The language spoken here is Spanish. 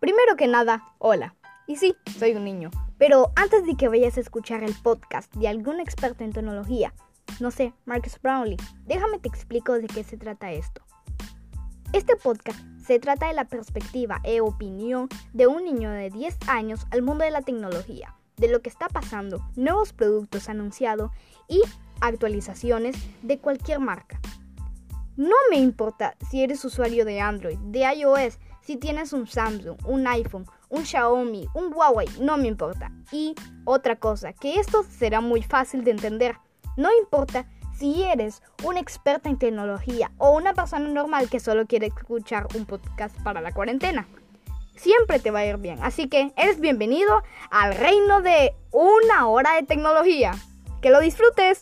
Primero que nada, hola. Y sí, soy un niño. Pero antes de que vayas a escuchar el podcast de algún experto en tecnología, no sé, Marcus Brownlee, déjame te explico de qué se trata esto. Este podcast se trata de la perspectiva e opinión de un niño de 10 años al mundo de la tecnología, de lo que está pasando, nuevos productos anunciados y actualizaciones de cualquier marca. No me importa si eres usuario de Android, de iOS, si tienes un Samsung, un iPhone, un Xiaomi, un Huawei, no me importa. Y otra cosa, que esto será muy fácil de entender. No importa si eres un experto en tecnología o una persona normal que solo quiere escuchar un podcast para la cuarentena. Siempre te va a ir bien, así que eres bienvenido al reino de 1 Hora de Tecnología. ¡Que lo disfrutes!